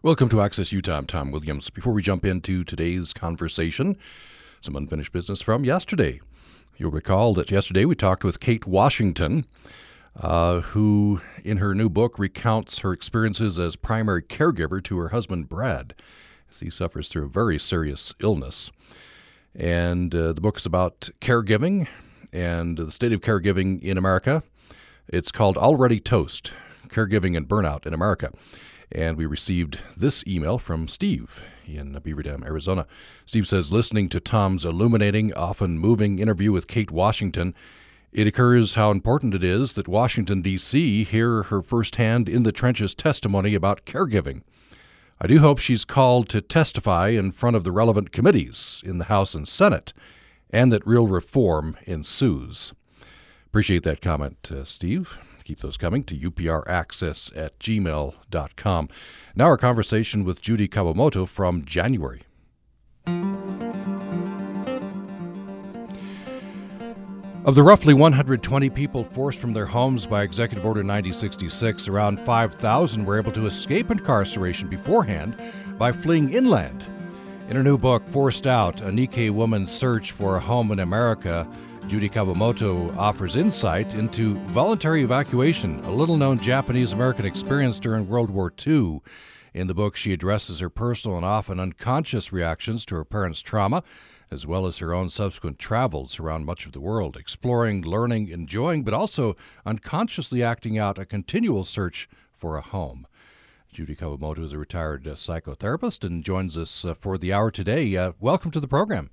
Welcome to Access Utah. I'm Tom Williams. Before we jump into today's conversation, some unfinished business from yesterday. You'll recall that yesterday we talked with Kate Washington, who in her new book recounts her experiences as primary caregiver to her husband Brad, as he suffers through a very serious illness. And the book is about caregiving and the state of caregiving in America. It's called Already Toast, Caregiving and Burnout in America. And we received this email from Steve in Beaver Dam, Arizona. Steve says, listening to Tom's illuminating, often moving interview with Kate Washington, it occurs how important it is that Washington, D.C. hear her firsthand in-the-trenches testimony about caregiving. I do hope she's called to testify in front of the relevant committees in the House and Senate, and that real reform ensues. Appreciate that comment, Steve. Keep those coming to upraccess@gmail.com. Now our conversation with Judy Kawamoto from January. Of the roughly 120 people forced from their homes by Executive Order 9066, around 5,000 were able to escape incarceration beforehand by fleeing inland. In her new book, Forced Out: A Nikkei Woman's Search for a Home in America, Judy Kawamoto offers insight into voluntary evacuation, a little-known Japanese-American experience during World War II. In the book, she addresses her personal and often unconscious reactions to her parents' trauma, as well as her own subsequent travels around much of the world, exploring, learning, enjoying, but also unconsciously acting out a continual search for a home. Judy Kawamoto is a retired psychotherapist and joins us for the hour today. Welcome to the program.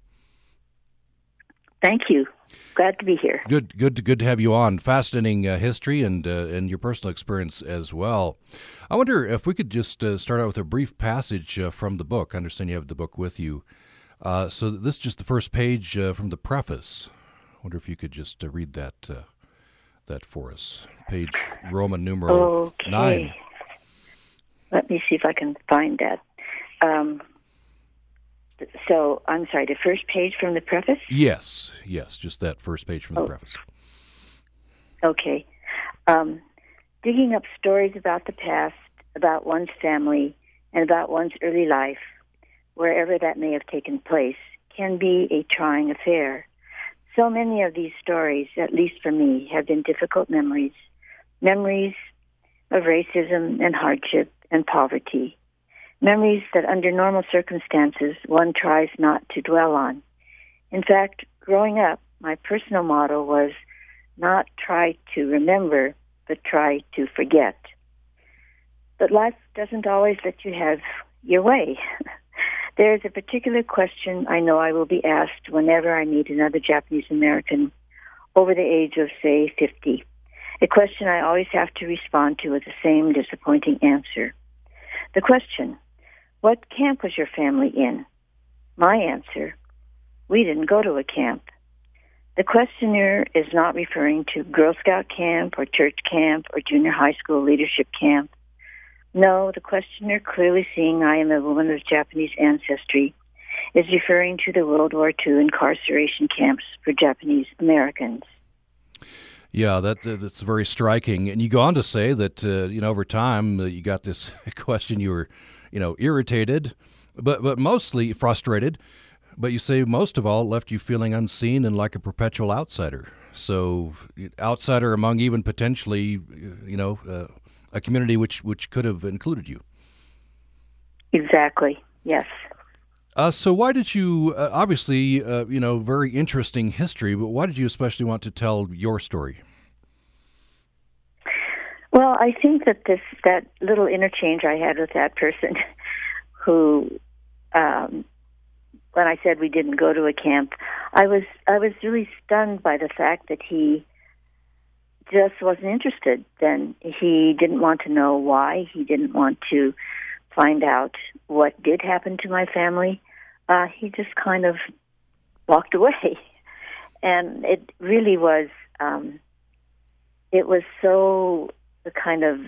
Thank you. Glad to be here. Good to have you on. Fascinating history and your personal experience as well. I wonder if we could just start out with a brief passage from the book. I understand you have the book with you. So this is just the first page from the preface. I wonder if you could just read that for us. Page Roman numeral 9. Let me see if I can find that. So, I'm sorry, the first page from the preface? Yes, just that first page from the preface. Okay. Digging up stories about the past, about one's family, and about one's early life, wherever that may have taken place, can be a trying affair. So many of these stories, at least for me, have been difficult memories of racism and hardship and poverty. Memories that under normal circumstances one tries not to dwell on. In fact, growing up, my personal motto was not try to remember, but try to forget. But life doesn't always let you have your way. There is a particular question I know I will be asked whenever I meet another Japanese American over the age of, say, 50. A question I always have to respond to with the same disappointing answer. The question, what camp was your family in? My answer, we didn't go to a camp. The questioner is not referring to Girl Scout camp or church camp or junior high school leadership camp. No, the questioner, clearly seeing I am a woman of Japanese ancestry, is referring to the World War II incarceration camps for Japanese Americans. Yeah, that's very striking. And you go on to say that, over time you got this question, you were, irritated, but mostly frustrated. But you say most of all it left you feeling unseen and like a perpetual outsider. So outsider among even potentially, a community which could have included you. Exactly, yes. So why did you, obviously, very interesting history, but why did you especially want to tell your story? Well, I think that that little interchange I had with that person who, when I said we didn't go to a camp, I was really stunned by the fact that he just wasn't interested then. He didn't want to know why. He didn't want to find out what did happen to my family. He just kind of walked away, and it really was it was so kind of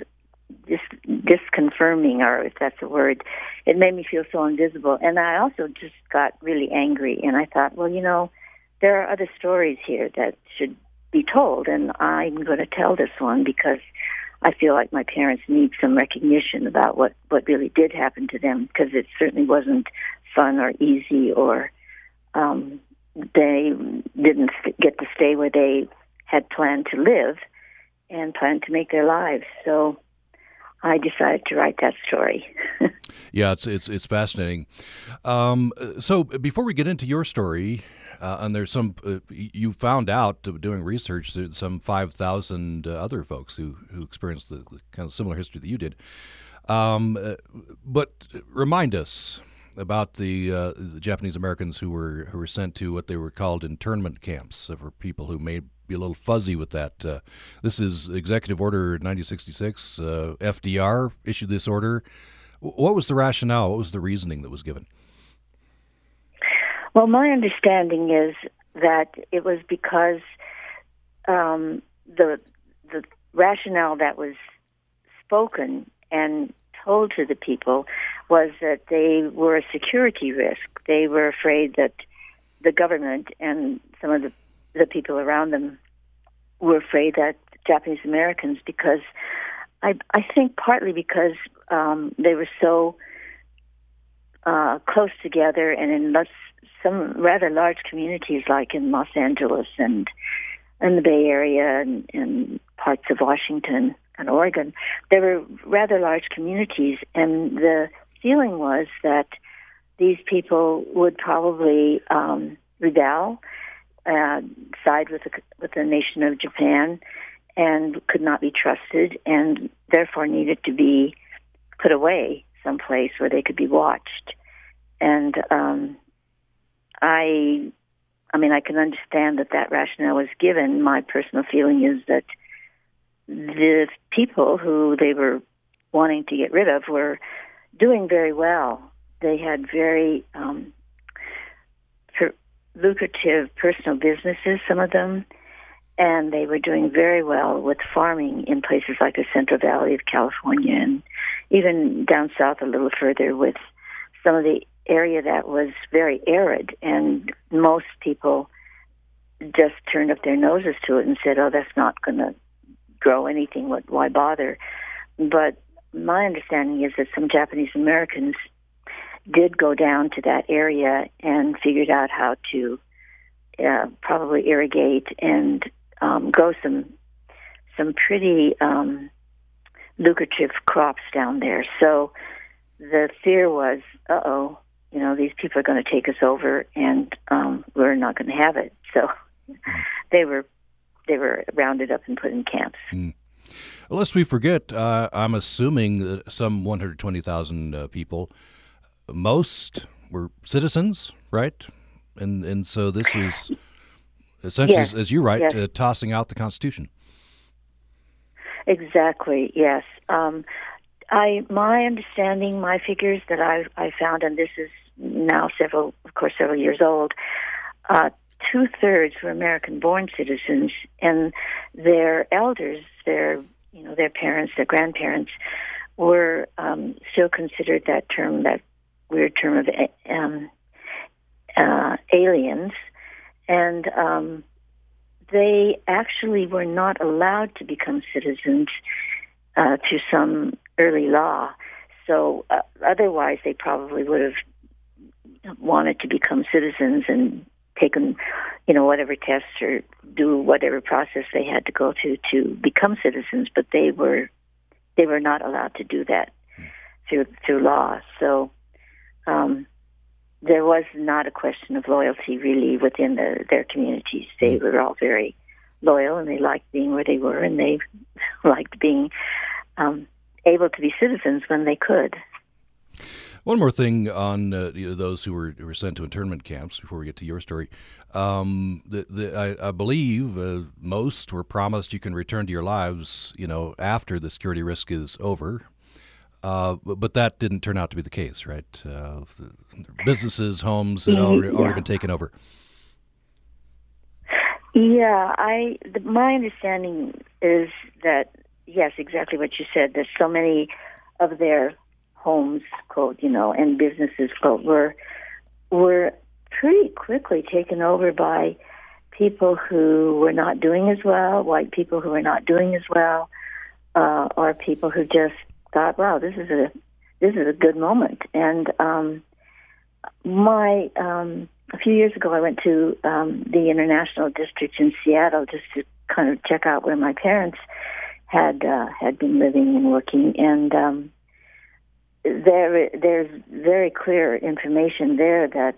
disconfirming, or if that's a word. It made me feel so invisible, and I also just got really angry. And I thought, well, there are other stories here that should be told, and I'm going to tell this one because I feel like my parents need some recognition about what really did happen to them, because it certainly wasn't fun or easy, or they didn't get to stay where they had planned to live and planned to make their lives. So I decided to write that story. Yeah, it's fascinating. So before we get into your story, and there's some you found out doing research that some 5,000 other folks who experienced the kind of similar history that you did. But remind us about the Japanese Americans who were sent to what they were called internment camps for people who may be a little fuzzy with that. This is Executive Order 9066. FDR issued this order. What was the rationale? What was the reasoning that was given? Well, my understanding is that it was because the rationale that was spoken and told to the people was that they were a security risk. They were afraid that the government and some of the people around them were afraid that Japanese Americans, because I think partly because they were so close together and in some rather large communities, like in Los Angeles and the Bay Area and parts of Washington and Oregon. There were rather large communities, and the feeling was that these people would probably rebel, side with the nation of Japan, and could not be trusted, and therefore needed to be put away someplace where they could be watched. And I mean, I can understand that rationale was given. My personal feeling is that the people who they were wanting to get rid of were doing very well. They had very lucrative personal businesses, some of them, and they were doing very well with farming in places like the Central Valley of California, and even down south a little further with some of the area that was very arid, and most people just turned up their noses to it and said, oh, that's not going to grow anything, why bother? But my understanding is that some Japanese Americans did go down to that area and figured out how to probably irrigate and grow some pretty lucrative crops down there. So the fear was, uh-oh, you know, these people are going to take us over, and we're not going to have it. So they were rounded up and put in camps. Mm. Lest we forget, I'm assuming that some 120,000 people, most were citizens, right? And so this is essentially, yes, as you write, yes, tossing out the Constitution. Exactly. Yes. My understanding, my figures that I found, and this is now several years old, 2/3 were American-born citizens, and their elders, their parents, their grandparents, were still considered that weird term of aliens, and they actually were not allowed to become citizens to some early law. So otherwise, they probably would have wanted to become citizens and taken, whatever tests or do whatever process they had to go to become citizens. But they were not allowed to do that through law. So there was not a question of loyalty really within their communities. They were all very loyal, and they liked being where they were, and they liked being able to be citizens when they could. One more thing on those who were sent to internment camps before we get to your story. I believe most were promised you can return to your lives, after the security risk is over. But that didn't turn out to be the case, right? Businesses, homes had already been taken over. Yeah, my understanding is that, yes, exactly what you said, that so many of their homes, quote, and businesses, quote, were pretty quickly taken over by people who were not doing as well, white people who were not doing as well, are people who just thought, wow, this is a good moment. And a few years ago, I went to the International District in Seattle just to kind of check out where my parents had been living and working. And there's very clear information there that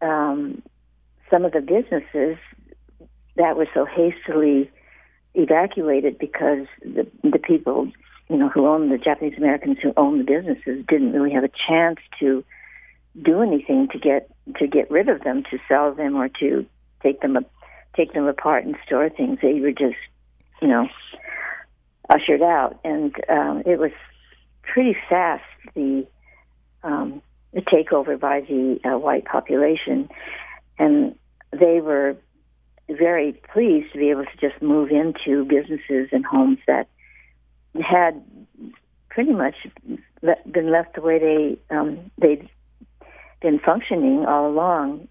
some of the businesses that were so hastily evacuated because the people, you know, who owned the Japanese Americans who owned the businesses didn't really have a chance to do anything to get rid of them, to sell them, or to take them apart and store things. They were just, you know, ushered out, and it was pretty fast, the takeover by the white population, and they were very pleased to be able to just move into businesses and homes that had pretty much been left the way they'd been functioning all along.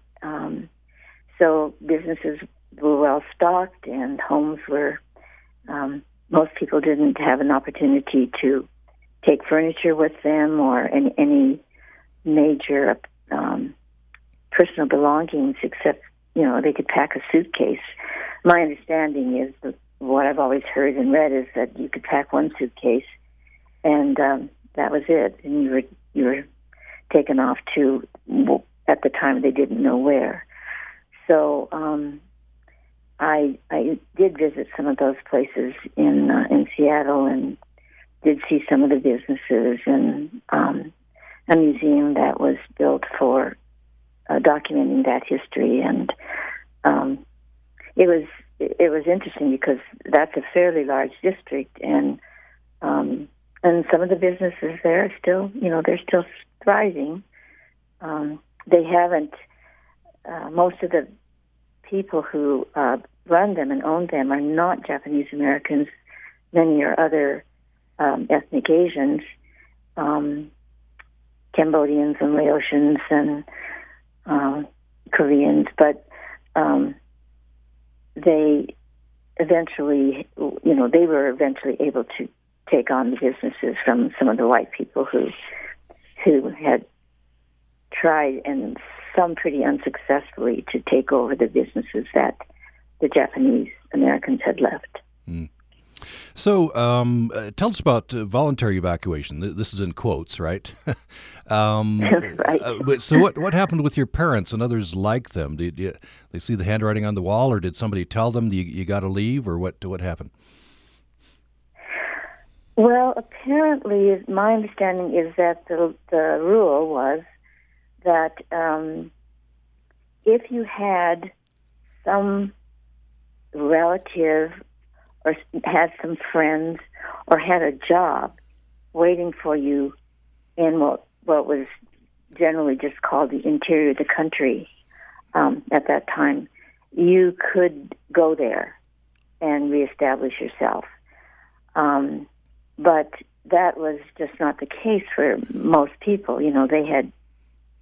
So businesses were well stocked, and homes were. Most people didn't have an opportunity to take furniture with them or any major personal belongings, except, you know, they could pack a suitcase. My understanding is that what I've always heard and read is that you could pack one suitcase, and that was it. And you were taken off to, at the time, they didn't know where. So I did visit some of those places in Seattle, and did see some of the businesses, and a museum that was built for documenting that history. And it was interesting because that's a fairly large district, and some of the businesses there are still, you know, they're still thriving. They haven't. Most of the people who run them and own them are not Japanese Americans. Many are other ethnic Asians, Cambodians and Laotians and Koreans, but they were eventually able to take on the businesses from some of the white people who had tried, and some pretty unsuccessfully, to take over the businesses that the Japanese Americans had left. Mm. So tell us about voluntary evacuation. This is in quotes, right? Right. So what happened with your parents and others like them? Did they see the handwriting on the wall, or did somebody tell them you got to leave, or what happened? Well, apparently, my understanding is that the rule was that if you had some relative or had some friends or had a job waiting for you in what was generally just called the interior of the country at that time, you could go there and reestablish yourself. But that was just not the case for most people. You know, they had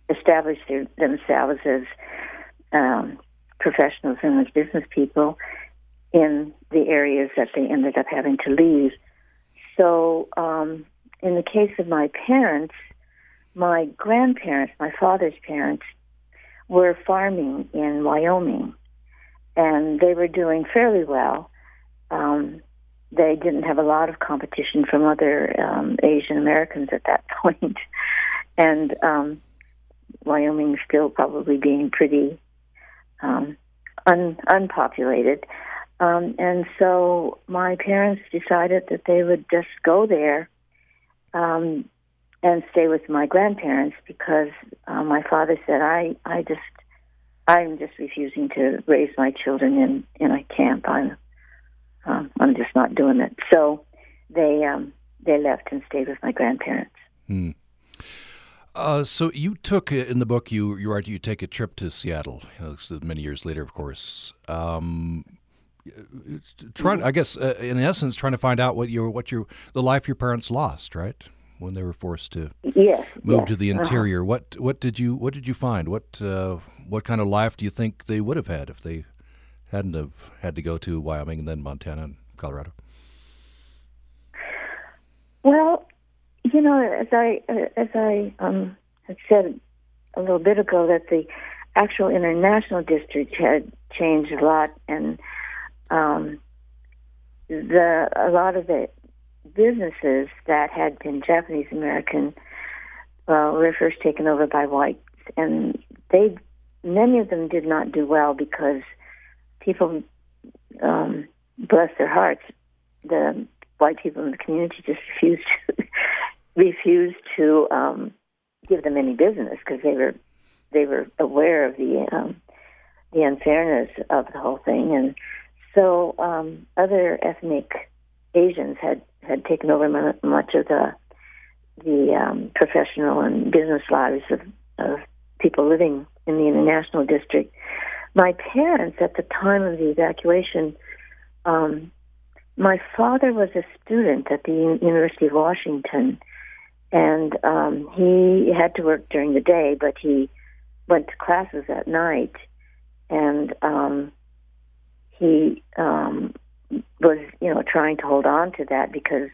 established themselves as professionals and as business people in the areas that they ended up having to leave. So in the case of my parents, my grandparents, my father's parents, were farming in Wyoming, and they were doing fairly well. They didn't have a lot of competition from other Asian Americans at that point. And Wyoming still probably being pretty unpopulated. And so my parents decided that they would just go there and stay with my grandparents, because my father said, I'm just refusing to raise my children in a camp. I'm just not doing it. So they left and stayed with my grandparents. Hmm. So you took, in the book, you write you take a trip to Seattle, many years later, of course. Trying to find out the life your parents lost, right, when they were forced to move to the interior. Uh-huh. What did you find? What kind of life do you think they would have had if they hadn't have had to go to Wyoming and then Montana and Colorado? Well, you know, as I had said a little bit ago, that the actual International District had changed a lot, and a lot of the businesses that had been Japanese American were first taken over by whites, and many of them did not do well because people, bless their hearts, the white people in the community just refused to give them any business because they were aware of the unfairness of the whole thing, and so other ethnic Asians had taken over much of the professional and business lives of people living in the International District. My parents, at the time of the evacuation, my father was a student at the University of Washington, and he had to work during the day, but he went to classes at night, and he was, you know, trying to hold on to that, because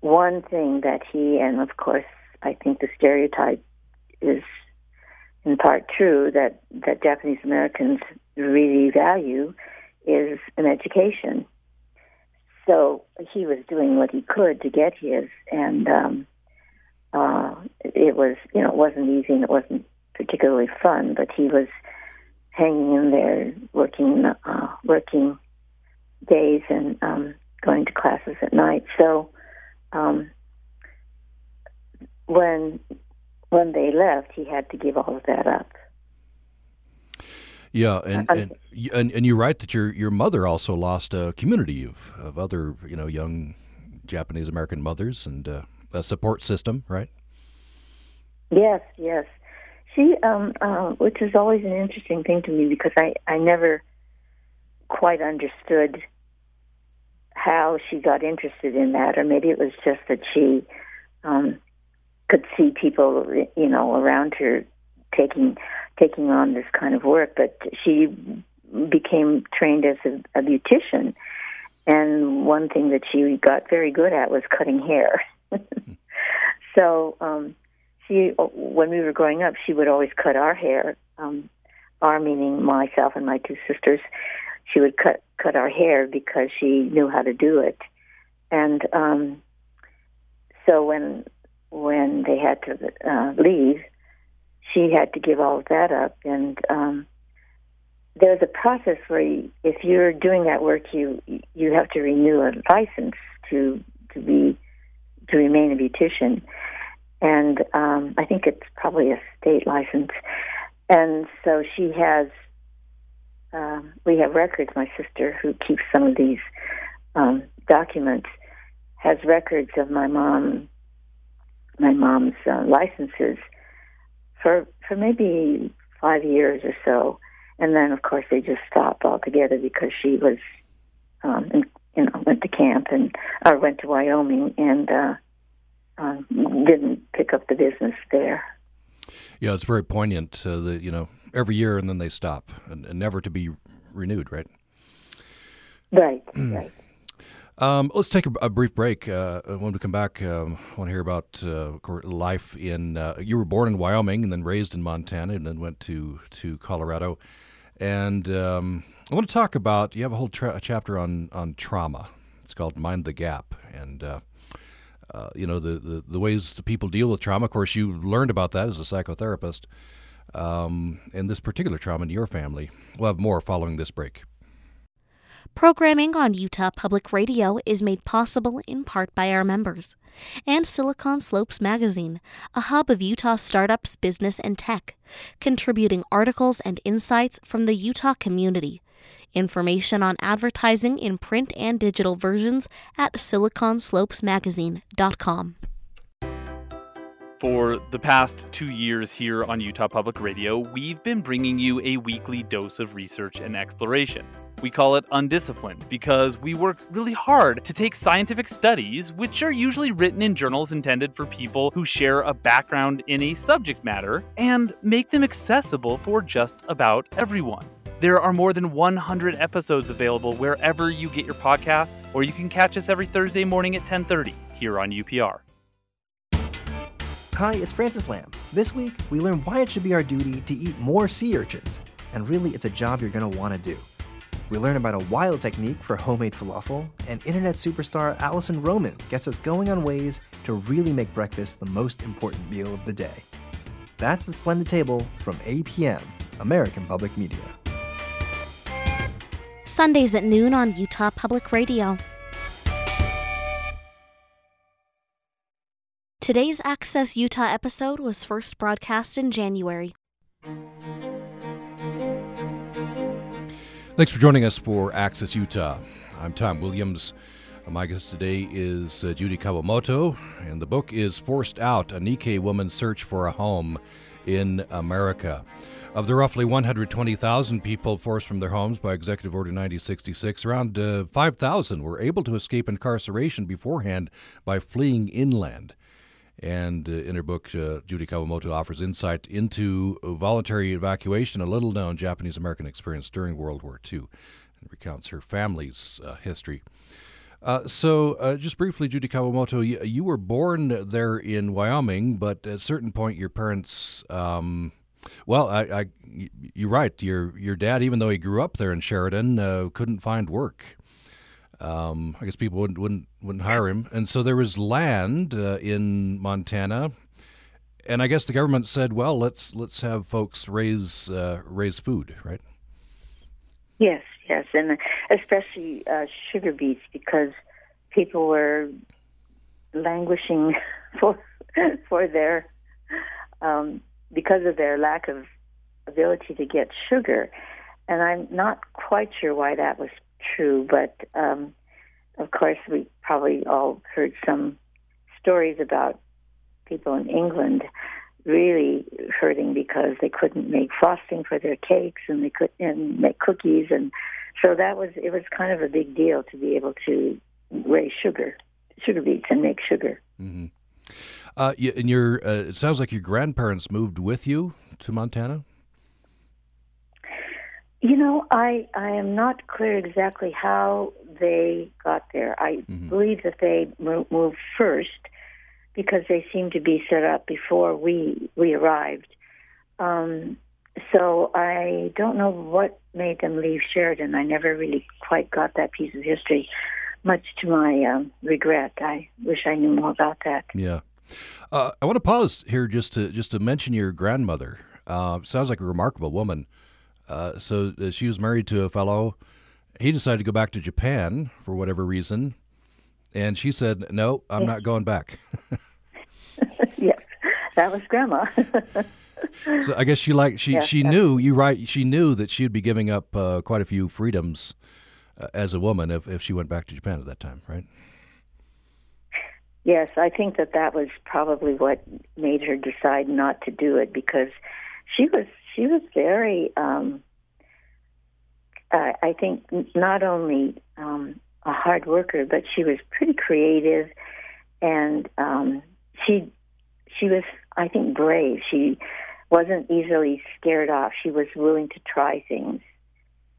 one thing that he, and of course I think the stereotype is in part true, that Japanese Americans really value, is an education. So he was doing what he could to get his, and it was, you know, it wasn't easy and it wasn't particularly fun, but he was hanging in there, working days and going to classes at night. So when they left, he had to give all of that up. Yeah, and you're right that your mother also lost a community of other, you know, young Japanese American mothers, and a support system, right? Yes. She, which is always an interesting thing to me, because I never quite understood how she got interested in that, or maybe it was just that she could see people, you know, around her taking on this kind of work. But she became trained as a beautician, and one thing that she got very good at was cutting hair. So she, when we were growing up, she would always cut our hair, our meaning myself and my two sisters. She would cut our hair because she knew how to do it. And so when they had to leave, she had to give all of that up. And there's a process where if you're doing that work, you have to renew a license to remain a beautician. And I think it's probably a state license. And so she has, we have records, my sister, who keeps some of these documents, has records of my mom's licenses for maybe 5 years or so, and then of course they just stopped altogether because she was, went to camp or went to Wyoming and didn't pick up the business there. Yeah, it's very poignant. Every year, and then they stop, and never to be renewed, right? Right. Let's take a brief break. When we come back, I want to hear about life in. You were born in Wyoming and then raised in Montana, and then went to Colorado. And I want to talk about. You have a whole chapter on trauma. It's called "Mind the Gap," and the ways the people deal with trauma. Of course, you learned about that as a psychotherapist. And this particular trauma in your family. We'll have more following this break. Programming on Utah Public Radio is made possible in part by our members and Silicon Slopes Magazine, a hub of Utah startups, business, and tech, contributing articles and insights from the Utah community. Information on advertising in print and digital versions at siliconslopesmagazine.com. For the past 2 years here on Utah Public Radio, we've been bringing you a weekly dose of research and exploration. We call it Undisciplined because we work really hard to take scientific studies, which are usually written in journals intended for people who share a background in a subject matter, and make them accessible for just about everyone. There are more than 100 episodes available wherever you get your podcasts, or you can catch us every Thursday morning at 10:30. here on UPR. Hi, it's Francis Lamb. This week, we learn why it should be our duty to eat more sea urchins. And really, it's a job you're going to want to do. We learn about a wild technique for homemade falafel, and internet superstar Allison Roman gets us going on ways to really make breakfast the most important meal of the day. That's The Splendid Table from APM, American Public Media. Sundays at noon on Utah Public Radio. Today's Access Utah episode was first broadcast in January. Thanks for joining us for Access Utah. I'm Tom Williams. My guest today is Judy Kawamoto, and the book is Forced Out: A Nikkei Woman's Search for a Home in America. Of the roughly 120,000 people forced from their homes by Executive Order 9066, around 5,000 were able to escape incarceration beforehand by fleeing inland. And in her book, Judy Kawamoto offers insight into voluntary evacuation, a little-known Japanese-American experience during World War II, and recounts her family's history. Just briefly, Judy Kawamoto, you were born there in Wyoming, but at a certain point your parents, you're right, your dad, even though he grew up there in Sheridan, couldn't find work. I guess people wouldn't hire him. And so there was land in Montana, and I guess the government said, well, let's have folks raise food, right? Yes, and especially sugar beets, because people were languishing for their because of their lack of ability to get sugar. And I'm not quite sure why that was true, but of course we probably all heard some stories about people in England really hurting because they couldn't make frosting for their cakes, and they couldn't make cookies, and so it was kind of a big deal to be able to raise sugar beets and make sugar. Mm-hmm. And it sounds like your grandparents moved with you to Montana. You know, I am not clear exactly how they got there. I believe that they moved first because they seemed to be set up before we arrived. So I don't know what made them leave Sheridan. I never really quite got that piece of history, much to my regret. I wish I knew more about that. Yeah. I want to pause here just to mention your grandmother. Sounds like a remarkable woman. So she was married to a fellow. He decided to go back to Japan for whatever reason. And she said, no, I'm not going back. Yes, that was Grandma. So I guess she knew that she'd be giving up quite a few freedoms as a woman if she went back to Japan at that time, right? Yes, I think that was probably what made her decide not to do it, because she was very, I think, not only a hard worker, but she was pretty creative, and she was, I think, brave. She wasn't easily scared off. She was willing to try things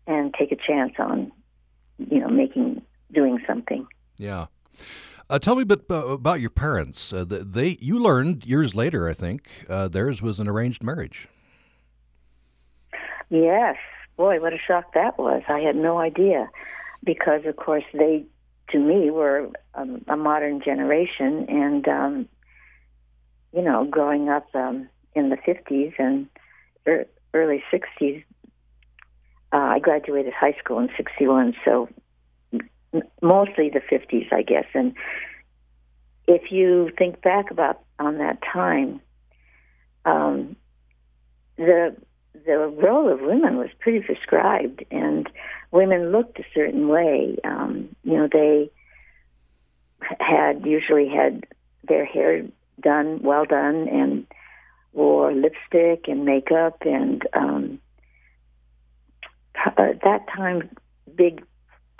and take a chance on, doing something. Yeah. Tell me a bit about your parents. You learned years later, I think, theirs was an arranged marriage. Yes. Boy, what a shock that was. I had no idea, because, of course, they, to me, were a modern generation, and, growing up in the 50s and early 60s, I graduated high school in 61, so mostly the 50s, I guess. And if you think back on that time, the role of women was pretty prescribed, and women looked a certain way. They usually had their hair well done, and wore lipstick and makeup, and at that time, big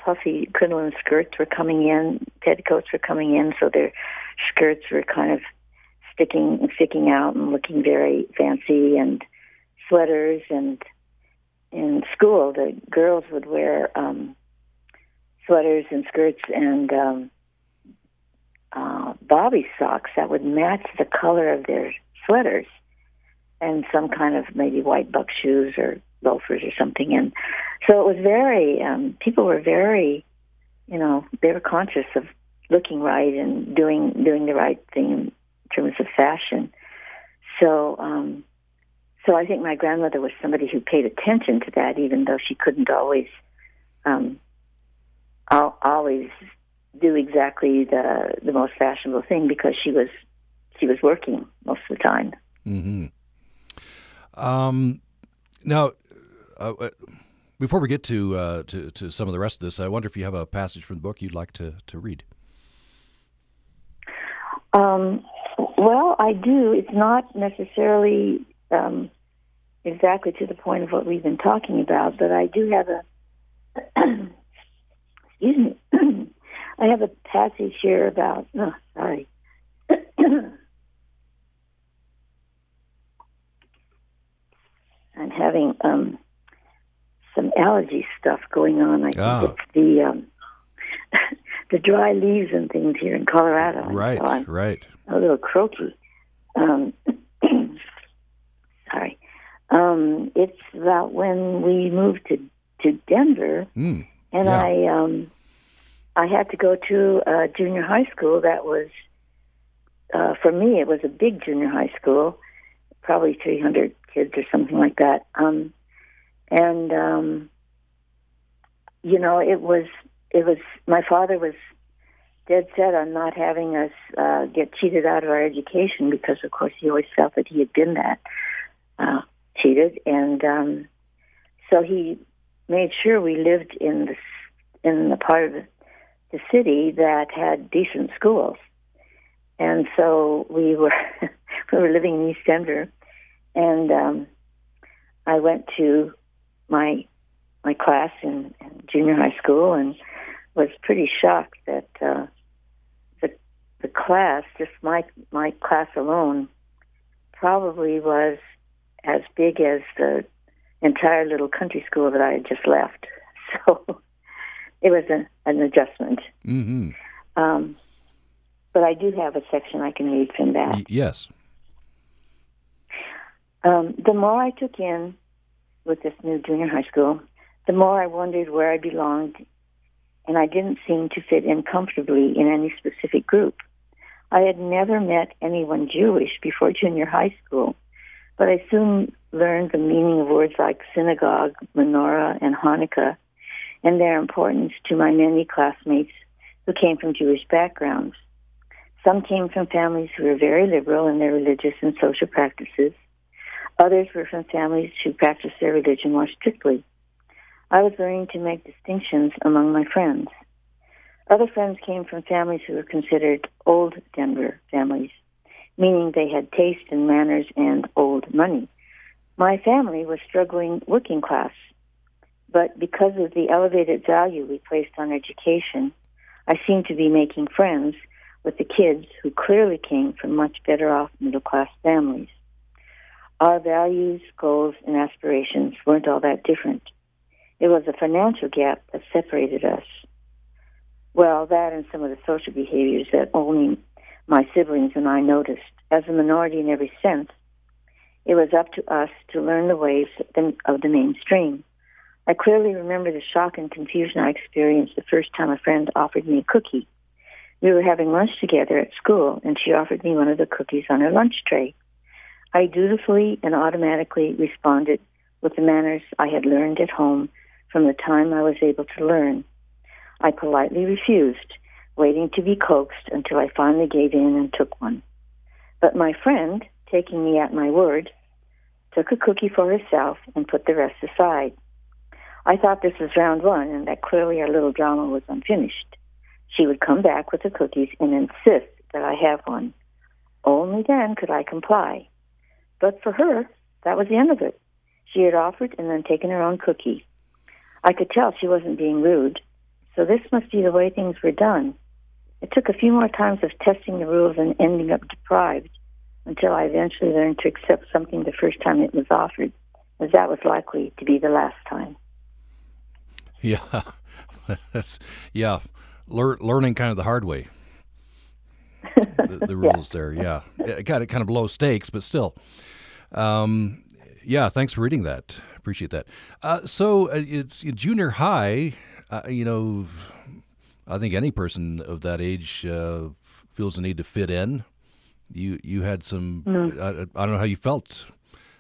puffy crinoline skirts were coming in, petticoats were coming in, so their skirts were kind of sticking out and looking very fancy, and sweaters, and in school the girls would wear sweaters and skirts and bobby socks that would match the color of their sweaters, and some kind of maybe white buck shoes or loafers or something. And so it was very, people were very, you know, they were conscious of looking right and doing the right thing in terms of fashion. So I think my grandmother was somebody who paid attention to that, even though she couldn't always do exactly the most fashionable thing, because she was working most of the time. Mm-hmm. Now, before we get to some of the rest of this, I wonder if you have a passage from the book you'd like to read. Well, I do. It's not necessarily exactly to the point of what we've been talking about, but I do have a excuse me. I have a passage here about. Oh, sorry. I'm having some allergy stuff going on. I think it's the dry leaves and things here in Colorado. Right, so right. A little croaky. Sorry. It's about when we moved to Denver, and yeah. I had to go to a junior high school that was, for me, it was a big junior high school, probably 300 kids or something like that. You know, it was my father was dead set on not having us get cheated out of our education, because, of course, he always felt that he had been that cheated, and so he made sure we lived in the part of the city that had decent schools, and so we were we were living in East Denver, and I went to my class in junior high school and was pretty shocked that the class, just my class alone, probably was as big as the entire little country school that I had just left. So it was an adjustment. Mm-hmm. But I do have a section I can read from that. Yes. The more I took in with this new junior high school, the more I wondered where I belonged, and I didn't seem to fit in comfortably in any specific group. I had never met anyone Jewish before junior high school, but I soon learned the meaning of words like synagogue, menorah, and Hanukkah, and their importance to my many classmates who came from Jewish backgrounds. Some came from families who were very liberal in their religious and social practices. Others were from families who practiced their religion more strictly. I was learning to make distinctions among my friends. Other friends came from families who were considered old Denver families, meaning they had taste and manners and old money. My family was struggling working class, but because of the elevated value we placed on education, I seemed to be making friends with the kids who clearly came from much better-off middle-class families. Our values, goals, and aspirations weren't all that different. It was a financial gap that separated us. Well, that and some of the social behaviors that only my siblings and I noticed. As a minority in every sense, it was up to us to learn the ways of the mainstream. I clearly remember the shock and confusion I experienced the first time a friend offered me a cookie. We were having lunch together at school, and she offered me one of the cookies on her lunch tray. I dutifully and automatically responded with the manners I had learned at home from the time I was able to learn. I politely refused, waiting to be coaxed until I finally gave in and took one. But my friend, taking me at my word, took a cookie for herself and put the rest aside. I thought this was round one and that clearly our little drama was unfinished. She would come back with the cookies and insist that I have one. Only then could I comply. But for her, that was the end of it. She had offered and then taken her own cookie. I could tell she wasn't being rude, so this must be the way things were done. It took a few more times of testing the rules and ending up deprived, until I eventually learned to accept something the first time it was offered, as that was likely to be the last time. Yeah, learning kind of the hard way. the rules there. Yeah. Kind of low stakes, but still. Yeah, thanks for reading that. Appreciate that. So it's junior high, I think any person of that age feels the need to fit in. You had some, I don't know how you felt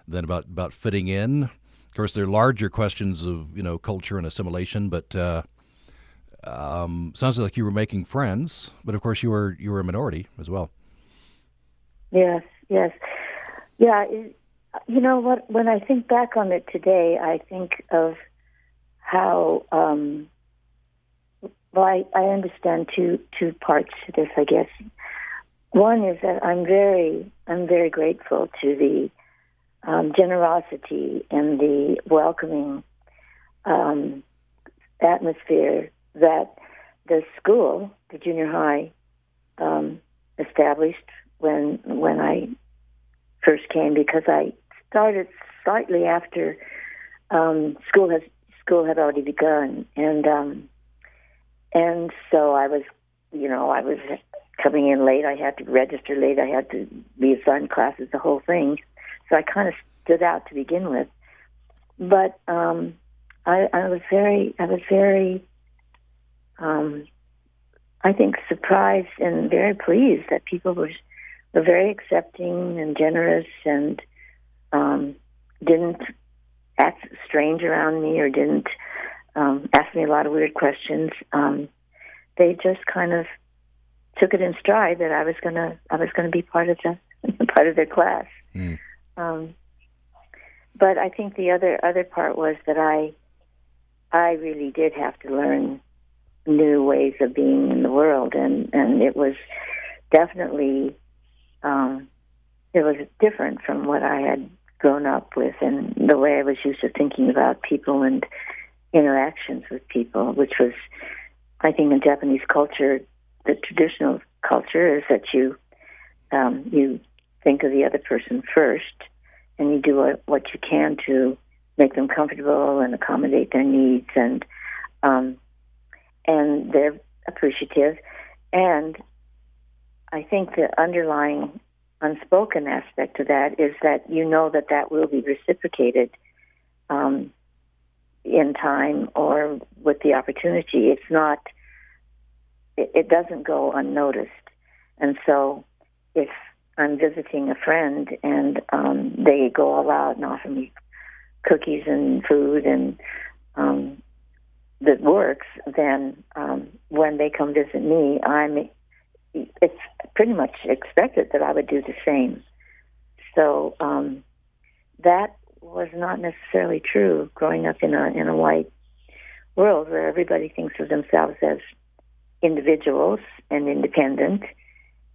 then about fitting in. Of course, there are larger questions of, culture and assimilation, but sounds like you were making friends, but of course you were a minority as well. Yes. Yeah, you know what? When I think back on it today, I think of how, I understand two parts to this, I guess. One is that I'm very grateful to the generosity and the welcoming atmosphere that the school, the junior high, established when I first came, because I started slightly after school had already begun, and so I was coming in late. I had to register late. I had to reassign classes, the whole thing. So I kind of stood out to begin with. But I was very, I think, surprised and very pleased that people were very accepting and generous and didn't act strange around me or didn't ask me a lot of weird questions. They just kind of took it in stride that I was gonna be part of their class. Mm. But I think the other part was that I really did have to learn new ways of being in the world, and it was definitely it was different from what I had grown up with and the way I was used to thinking about people and interactions with people, which was, I think, in Japanese culture. The traditional culture is that you think of the other person first, and you do what you can to make them comfortable and accommodate their needs, and they're appreciative. And I think the underlying unspoken aspect of that is that you know that will be reciprocated in time or with the opportunity. It's not. It doesn't go unnoticed. And so if I'm visiting a friend and they go all out and offer me cookies and food and that works, then when they come visit me, it's pretty much expected that I would do the same. So that was not necessarily true growing up in a white world where everybody thinks of themselves as individuals and independent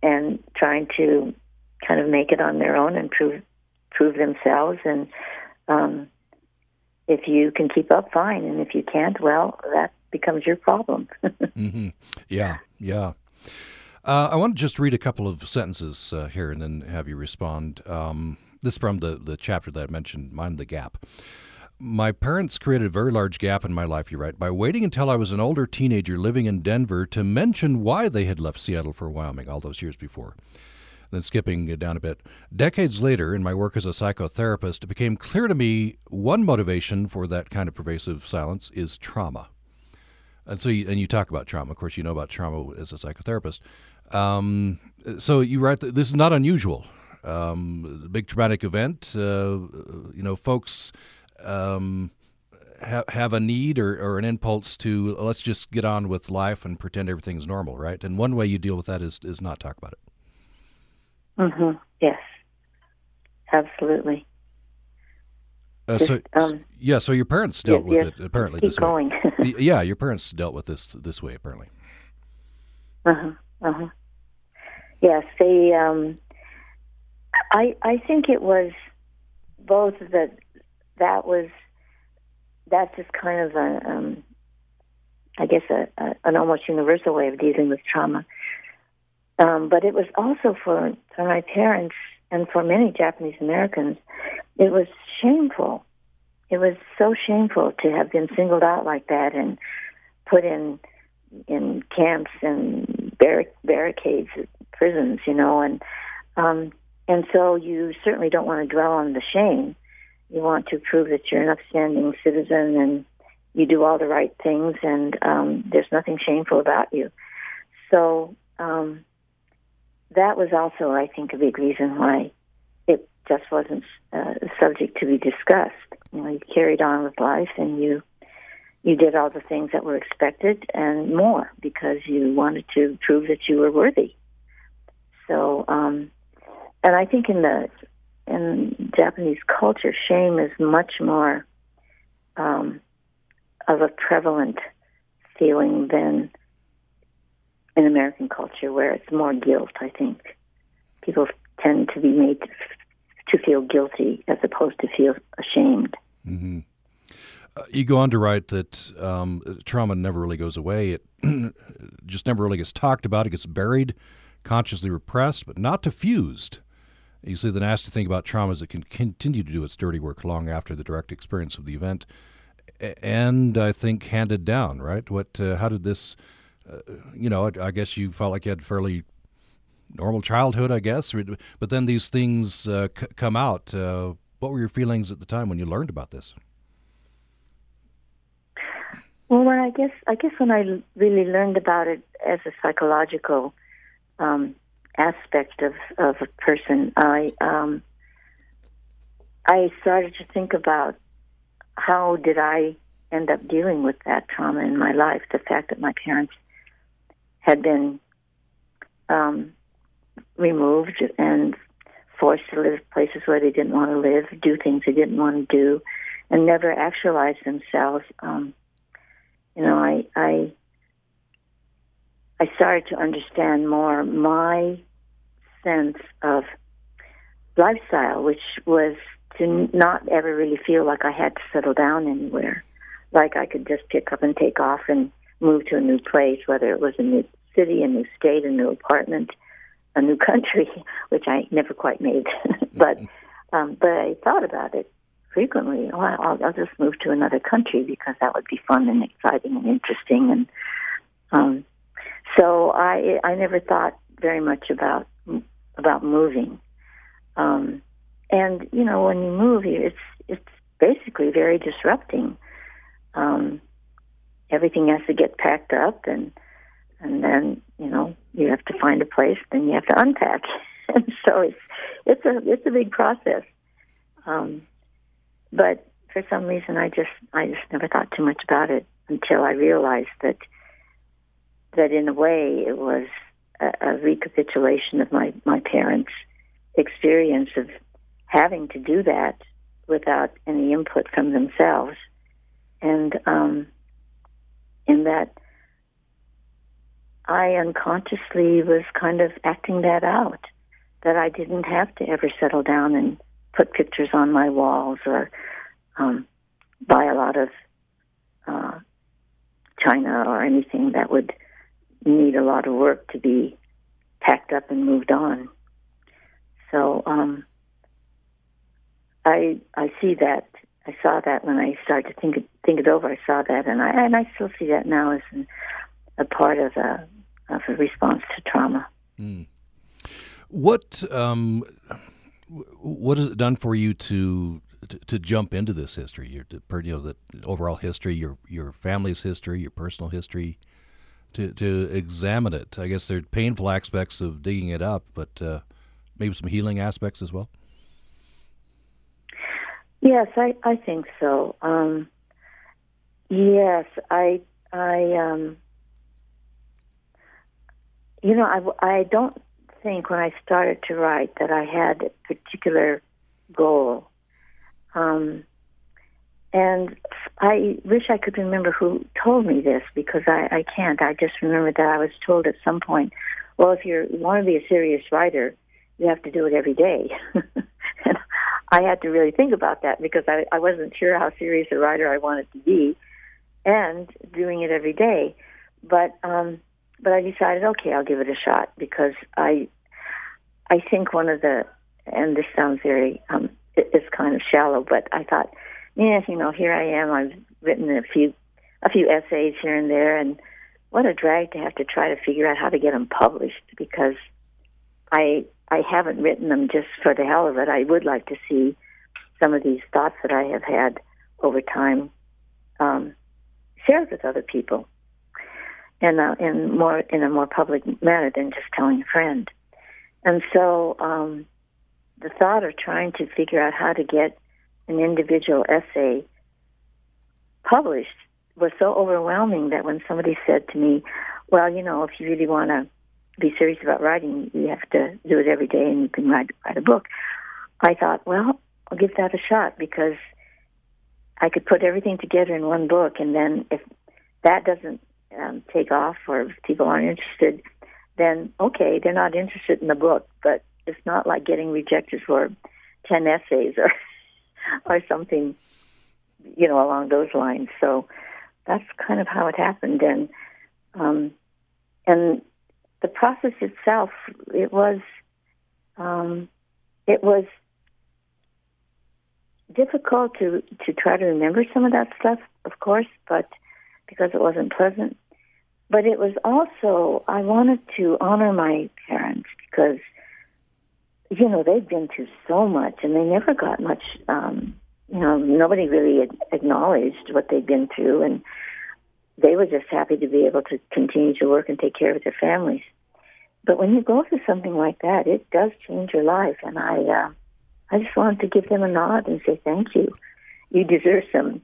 and trying to kind of make it on their own and prove themselves. And if you can keep up, fine. And if you can't, well, that becomes your problem. Mm-hmm. Yeah. I want to just read a couple of sentences here and then have you respond. This is from the chapter that I mentioned, Mind the Gap. My parents created a very large gap in my life, you write, by waiting until I was an older teenager living in Denver to mention why they had left Seattle for Wyoming all those years before. Then skipping down a bit. Decades later, in my work as a psychotherapist, it became clear to me one motivation for that kind of pervasive silence is trauma. And so you talk about trauma. Of course, you know about trauma as a psychotherapist. So you write that this is not unusual. Big traumatic event, folks... have a need or an impulse to let's just get on with life and pretend everything's normal, right? And one way you deal with that is not talk about it. Mm-hmm. Yes, absolutely. So your parents dealt with it apparently. Keep this going. Way. Yeah, your parents dealt with this way apparently. Uh huh. Yes, they. I think it was both that. That's just kind of a, I guess, an almost universal way of dealing with trauma. But it was also for my parents and for many Japanese Americans, it was shameful. It was so shameful to have been singled out like that and put in camps and barricades prisons, you know, and so you certainly don't want to dwell on the shame. You want to prove that you're an upstanding citizen and you do all the right things, and there's nothing shameful about you. So that was also, I think, a big reason why it just wasn't a subject to be discussed. You know, you carried on with life, and you did all the things that were expected and more because you wanted to prove that you were worthy. So, and I think in Japanese culture, shame is much more of a prevalent feeling than in American culture, where it's more guilt. I think people tend to be made to feel guilty as opposed to feel ashamed. Mm-hmm. You go on to write that trauma never really goes away. It just never really gets talked about. It gets buried, consciously repressed, but not diffused. You see, the nasty thing about trauma is it can continue to do its dirty work long after the direct experience of the event, and I think handed down, right? What? How did this, you know, I guess you felt like you had fairly normal childhood, I guess, but then these things come out. What were your feelings at the time when you learned about this? Well, I guess when I really learned about it as a psychological aspect of a person, I started to think about how did I end up dealing with that trauma in my life. The fact that my parents had been removed and forced to live places where they didn't want to live, do things they didn't want to do, and never actualize themselves. You know, I started to understand more my sense of lifestyle, which was to not ever really feel like I had to settle down anywhere, like I could just pick up and take off and move to a new place, whether it was a new city, a new state, a new apartment, a new country, which I never quite made. But I thought about it frequently. Oh, I'll just move to another country because that would be fun and exciting and interesting. And so I never thought very much about moving. And you know, when you move, it's basically very disrupting. Everything has to get packed up, and then you know you have to find a place, then you have to unpack. And so it's a big process. But for some reason, I just never thought too much about it until I realized that in a way it was a recapitulation of my parents' experience of having to do that without any input from themselves, and in that I unconsciously was kind of acting that out, that I didn't have to ever settle down and put pictures on my walls or buy a lot of china or anything that would need a lot of work to be packed up and moved on. So I see that. I saw that when I started to think it over. I saw that, and I still see that now as a part of a response to trauma. Mm. What has it done for you to jump into this history? You know, the overall history, your family's history, your personal history, to examine it. I guess there are painful aspects of digging it up, but maybe some healing aspects as well. Yes, I think so. Yes, I you know, I don't think when I started to write that I had a particular goal. And I wish I could remember who told me this, because I can't. I just remember that I was told at some point, well, if you want to be a serious writer, you have to do it every day. And I had to really think about that, because I wasn't sure how serious a writer I wanted to be, and doing it every day. But I decided, okay, I'll give it a shot, because I think one of the, and this sounds very, it's kind of shallow, but I thought, yeah, you know, here I am. I've written a few essays here and there, and what a drag to have to try to figure out how to get them published, because I haven't written them just for the hell of it. I would like to see some of these thoughts that I have had over time shared with other people, and in a more public manner than just telling a friend. And so the thought of trying to figure out how to get an individual essay published was so overwhelming that when somebody said to me, well, you know, if you really want to be serious about writing, you have to do it every day and you can write a book, I thought, well, I'll give that a shot, because I could put everything together in one book, and then if that doesn't take off, or if people aren't interested, then okay, they're not interested in the book, but it's not like getting rejected for 10 essays or something, you know, along those lines. So that's kind of how it happened. And the process itself, it was difficult to try to remember some of that stuff, of course, but because it wasn't pleasant. But it was also, I wanted to honor my parents, because, you know, they've been through so much, and they never got much, you know, nobody really acknowledged what they'd been through, and they were just happy to be able to continue to work and take care of their families. But when you go through something like that, it does change your life, and I just wanted to give them a nod and say thank you. You deserve some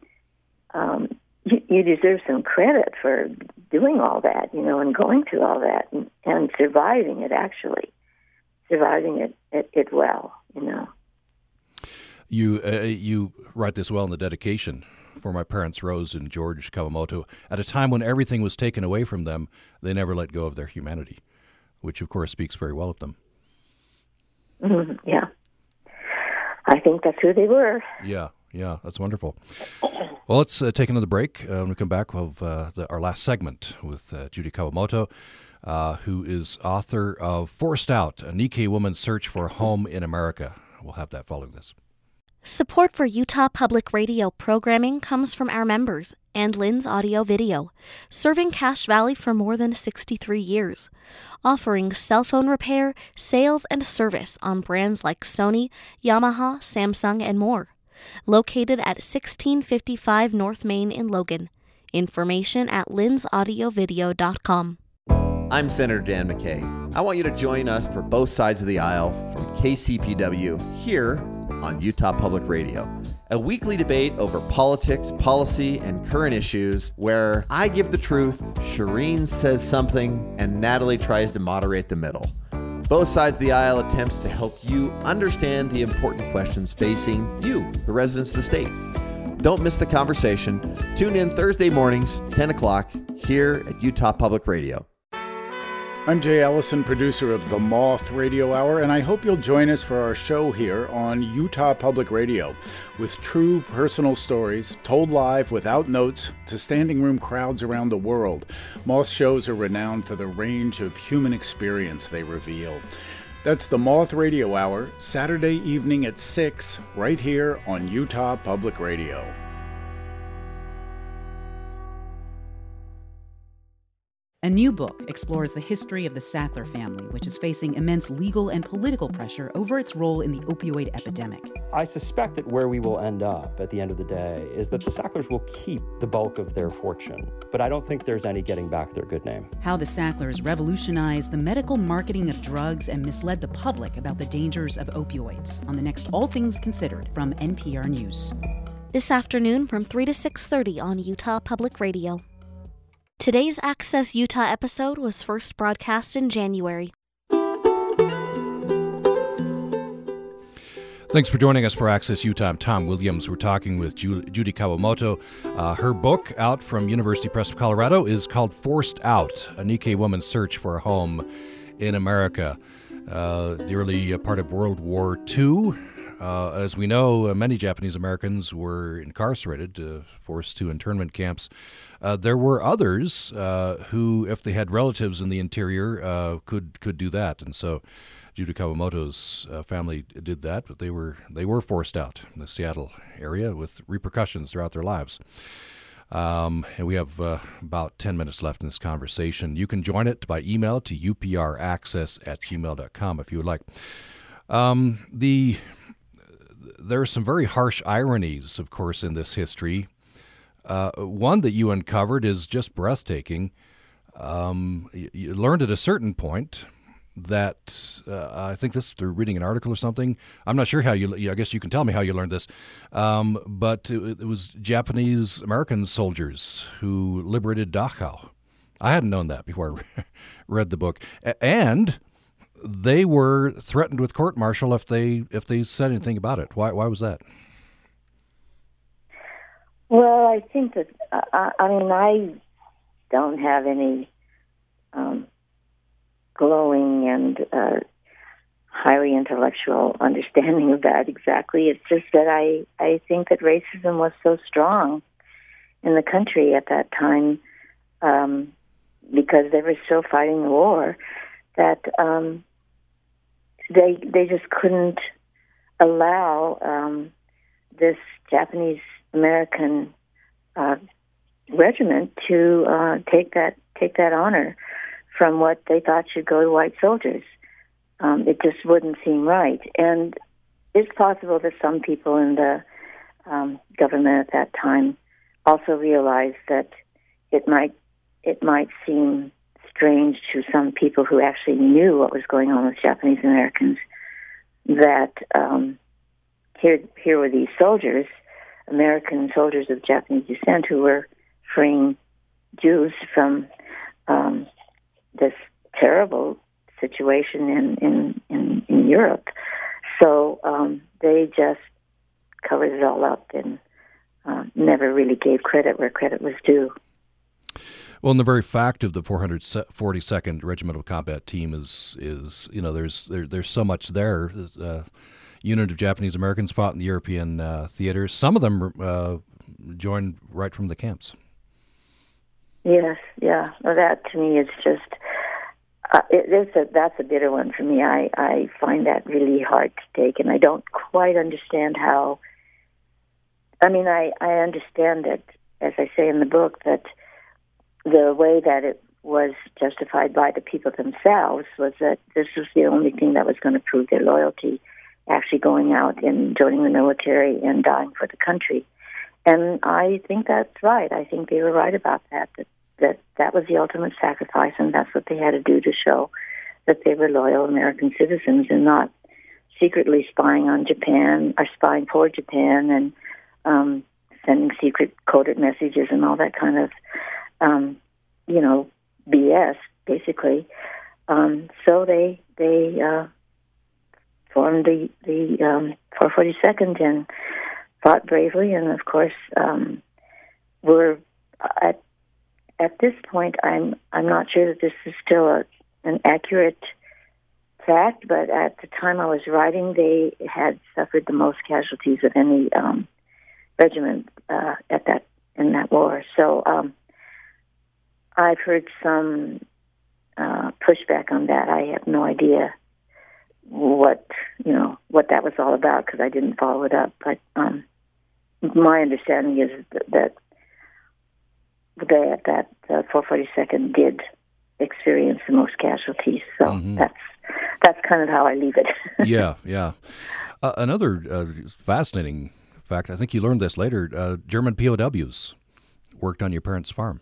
you deserve some credit for doing all that, you know, and going through all that, and surviving it, actually. Surviving it well, you know. You write this well in the dedication. For my parents, Rose and George Kawamoto, at a time when everything was taken away from them, they never let go of their humanity, which, of course, speaks very well of them. Mm-hmm. Yeah. I think that's who they were. Yeah, that's wonderful. Well, let's take another break. When we come back, we'll have our last segment with Judy Kawamoto, who is author of Forced Out: A Nikkei Woman's Search for a Home in America. We'll have that following this. Support for Utah Public Radio programming comes from our members and Lynn's Audio Video, serving Cache Valley for more than 63 years, offering cell phone repair, sales, and service on brands like Sony, Yamaha, Samsung, and more. Located at 1655 North Main in Logan. Information at lynnsaudiovideo.com. I'm Senator Dan McKay. I want you to join us for Both Sides of the Aisle from KCPW here on Utah Public Radio, a weekly debate over politics, policy, and current issues where I give the truth, Shireen says something, and Natalie tries to moderate the middle. Both Sides of the Aisle attempts to help you understand the important questions facing you, the residents of the state. Don't miss the conversation. Tune in Thursday mornings, 10 o'clock, here at Utah Public Radio. I'm Jay Ellison, producer of The Moth Radio Hour, and I hope you'll join us for our show here on Utah Public Radio, with true personal stories told live without notes to standing room crowds around the world. Moth shows are renowned for the range of human experience they reveal. That's The Moth Radio Hour, Saturday evening at 6, right here on Utah Public Radio. A new book explores the history of the Sattler family, which is facing immense legal and political pressure over its role in the opioid epidemic. I suspect that where we will end up at the end of the day is that the Sattlers will keep the bulk of their fortune, but I don't think there's any getting back their good name. How the Sattlers revolutionized the medical marketing of drugs and misled the public about the dangers of opioids, on the next All Things Considered from NPR News. This afternoon from 3 to 6:30 on Utah Public Radio. Today's Access Utah episode was first broadcast in January. Thanks for joining us for Access Utah. I'm Tom Williams. We're talking with Judy Kawamoto. Her book, out from University Press of Colorado, is called Forced Out: A Nikkei Woman's Search for a Home in America. The early part of World War II. As we know, many Japanese Americans were incarcerated, forced to internment camps. There were others who, if they had relatives in the interior, could do that. And so Judy Kawamoto's family did that, but they were forced out in the Seattle area with repercussions throughout their lives. And we have about 10 minutes left in this conversation. You can join it by email to upraccess@gmail.com if you would like. There are some very harsh ironies, of course, in this history. One that you uncovered is just breathtaking. You learned at a certain point that, I think this through reading an article or something. I'm not sure how I guess you can tell me how you learned this. But it was Japanese American soldiers who liberated Dachau. I hadn't known that before I read the book. And they were threatened with court martial if they said anything about it. Why was that? Well, I think that I don't have any glowing and highly intellectual understanding of that exactly. It's just that I think that racism was so strong in the country at that time because they were still fighting the war that they just couldn't allow this Japanese American regiment to take that honor from what they thought should go to white soldiers. It just wouldn't seem right. And it's possible that some people in the government at that time also realized that it might seem strange to some people who actually knew what was going on with Japanese Americans that here were these soldiers, American soldiers of Japanese descent, who were freeing Jews from this terrible situation in Europe. So they just covered it all up and never really gave credit where credit was due. Well, and the very fact of the 442nd Regimental Combat Team is there's so much there. Unit of Japanese Americans fought in the European theaters. Some of them joined right from the camps. Yes, yeah. Well, that to me is just that's a bitter one for me. I find that really hard to take, and I don't quite understand how. I mean, I understand that, as I say in the book, that the way that it was justified by the people themselves was that this was the only thing that was going to prove their loyalty, actually going out and joining the military and dying for the country. And I think that's right. I think they were right about that was the ultimate sacrifice, and that's what they had to do to show that they were loyal American citizens and not secretly spying on Japan or spying for Japan and sending secret coded messages and all that kind of BS, basically. So they formed the 442nd and fought bravely, and of course, we're at this point. I'm not sure that this is still an accurate fact, but at the time I was writing, they had suffered the most casualties of any regiment in that war. So I've heard some pushback on that. I have no idea what that was all about because I didn't follow it up. But my understanding is that the 442nd did experience the most casualties. So that's kind of how I leave it. Yeah. Another fascinating fact, I think you learned this later, German POWs worked on your parents' farm.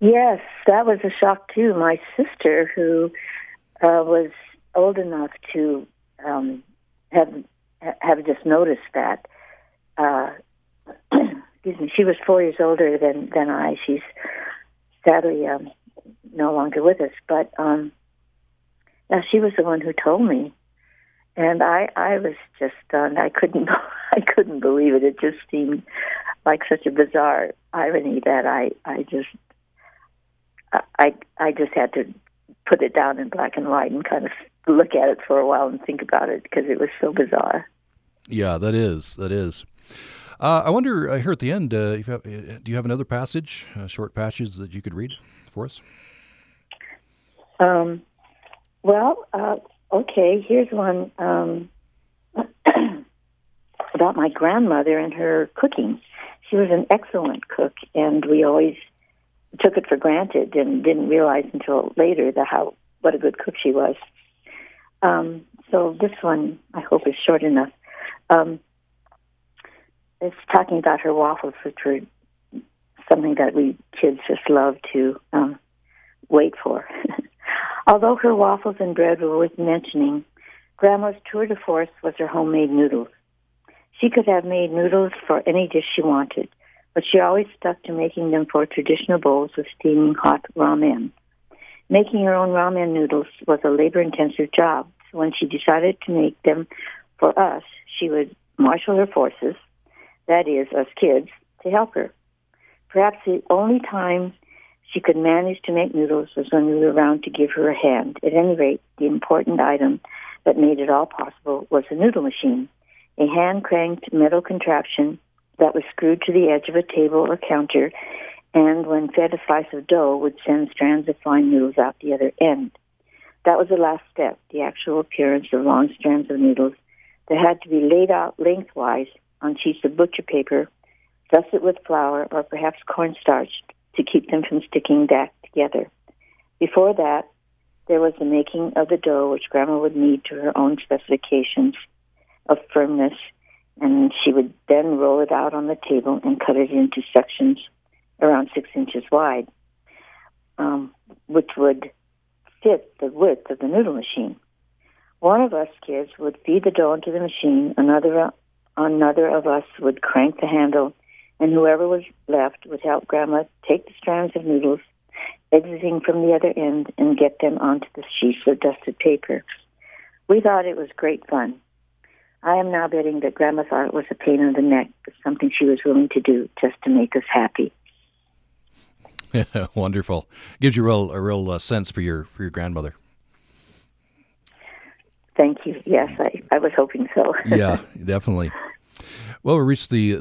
Yes, that was a shock too. My sister, who was old enough to have just noticed that. Excuse me. She was 4 years older than I. She's sadly no longer with us. But now she was the one who told me, and I was just stunned. I couldn't believe it. It just seemed like such a bizarre irony that I just had to put it down in black and white and kind of look at it for a while and think about it because it was so bizarre. Yeah, that is. I wonder, here at the end, do you have another passage, a short passage that you could read for us? Okay, here's one about my grandmother and her cooking. she was an excellent cook, and we always took it for granted and didn't realize until later what a good cook she was. So this one, I hope, is short enough. It's talking about her waffles, which were something that we kids just love to wait for. Although her waffles and bread were worth mentioning, Grandma's tour de force was her homemade noodles. She could have made noodles for any dish she wanted, but she always stuck to making them for traditional bowls with steaming hot ramen. Making her own ramen noodles was a labor-intensive job, so when she decided to make them for us, she would marshal her forces, that is, us kids, to help her. Perhaps the only time she could manage to make noodles was when we were around to give her a hand. At any rate, the important item that made it all possible was a noodle machine, a hand-cranked metal contraption that was screwed to the edge of a table or counter, and when fed a slice of dough, would send strands of fine noodles out the other end. That was the last step, the actual appearance of long strands of noodles that had to be laid out lengthwise on sheets of butcher paper, dusted with flour or perhaps cornstarch to keep them from sticking back together. Before that, there was the making of the dough, which Grandma would knead to her own specifications of firmness, and she would then roll it out on the table and cut it into sections around 6 inches wide, which would fit the width of the noodle machine. One of us kids would feed the dough into the machine, another of us would crank the handle, and whoever was left would help Grandma take the strands of noodles, exiting from the other end, and get them onto the sheets of dusted paper. We thought it was great fun. I am now betting that Grandma thought it was a pain in the neck, but something she was willing to do just to make us happy. Wonderful. Gives you a real sense for your grandmother. Thank you. Yes, I was hoping so. Yeah, definitely. Well, we reached the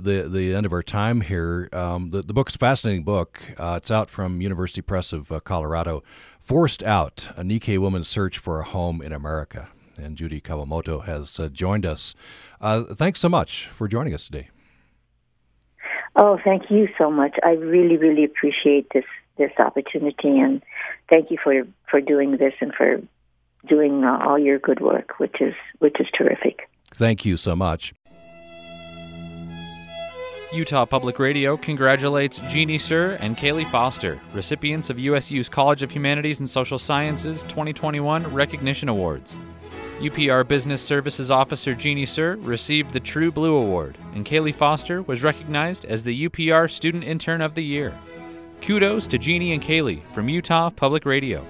end of our time here. The book's a fascinating book. It's out from University Press of Colorado. Forced Out: A Nikkei Woman's Search for a Home in America. And Judy Kawamoto has joined us. Thanks so much for joining us today. Oh, thank you so much. I really, really appreciate this opportunity, and thank you for doing this and for doing all your good work, which is terrific. Thank you so much. Utah Public Radio congratulates Jeannie Sir and Kaylee Foster, recipients of USU's College of Humanities and Social Sciences 2021 Recognition Awards. UPR Business Services Officer Jeannie Sir received the True Blue Award, and Kaylee Foster was recognized as the UPR Student Intern of the Year. Kudos to Jeannie and Kaylee from Utah Public Radio.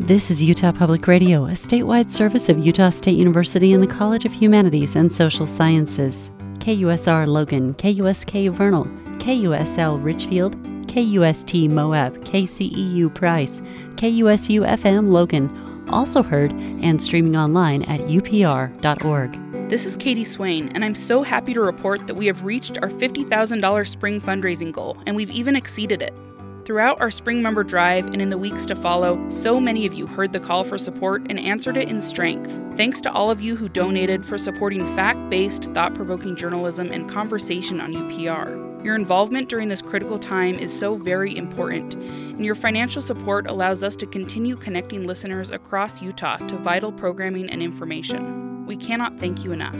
This is Utah Public Radio, a statewide service of Utah State University and the College of Humanities and Social Sciences. KUSR Logan, KUSK Vernal, KUSL Richfield, KUST Moab, KCEU Price, KUSU FM Logan, also heard and streaming online at upr.org. This is Katie Swain, and I'm so happy to report that we have reached our $50,000 spring fundraising goal, and we've even exceeded it. Throughout our spring member drive and in the weeks to follow, so many of you heard the call for support and answered it in strength. Thanks to all of you who donated for supporting fact-based, thought-provoking journalism and conversation on UPR. Your involvement during this critical time is so very important, and your financial support allows us to continue connecting listeners across Utah to vital programming and information. We cannot thank you enough.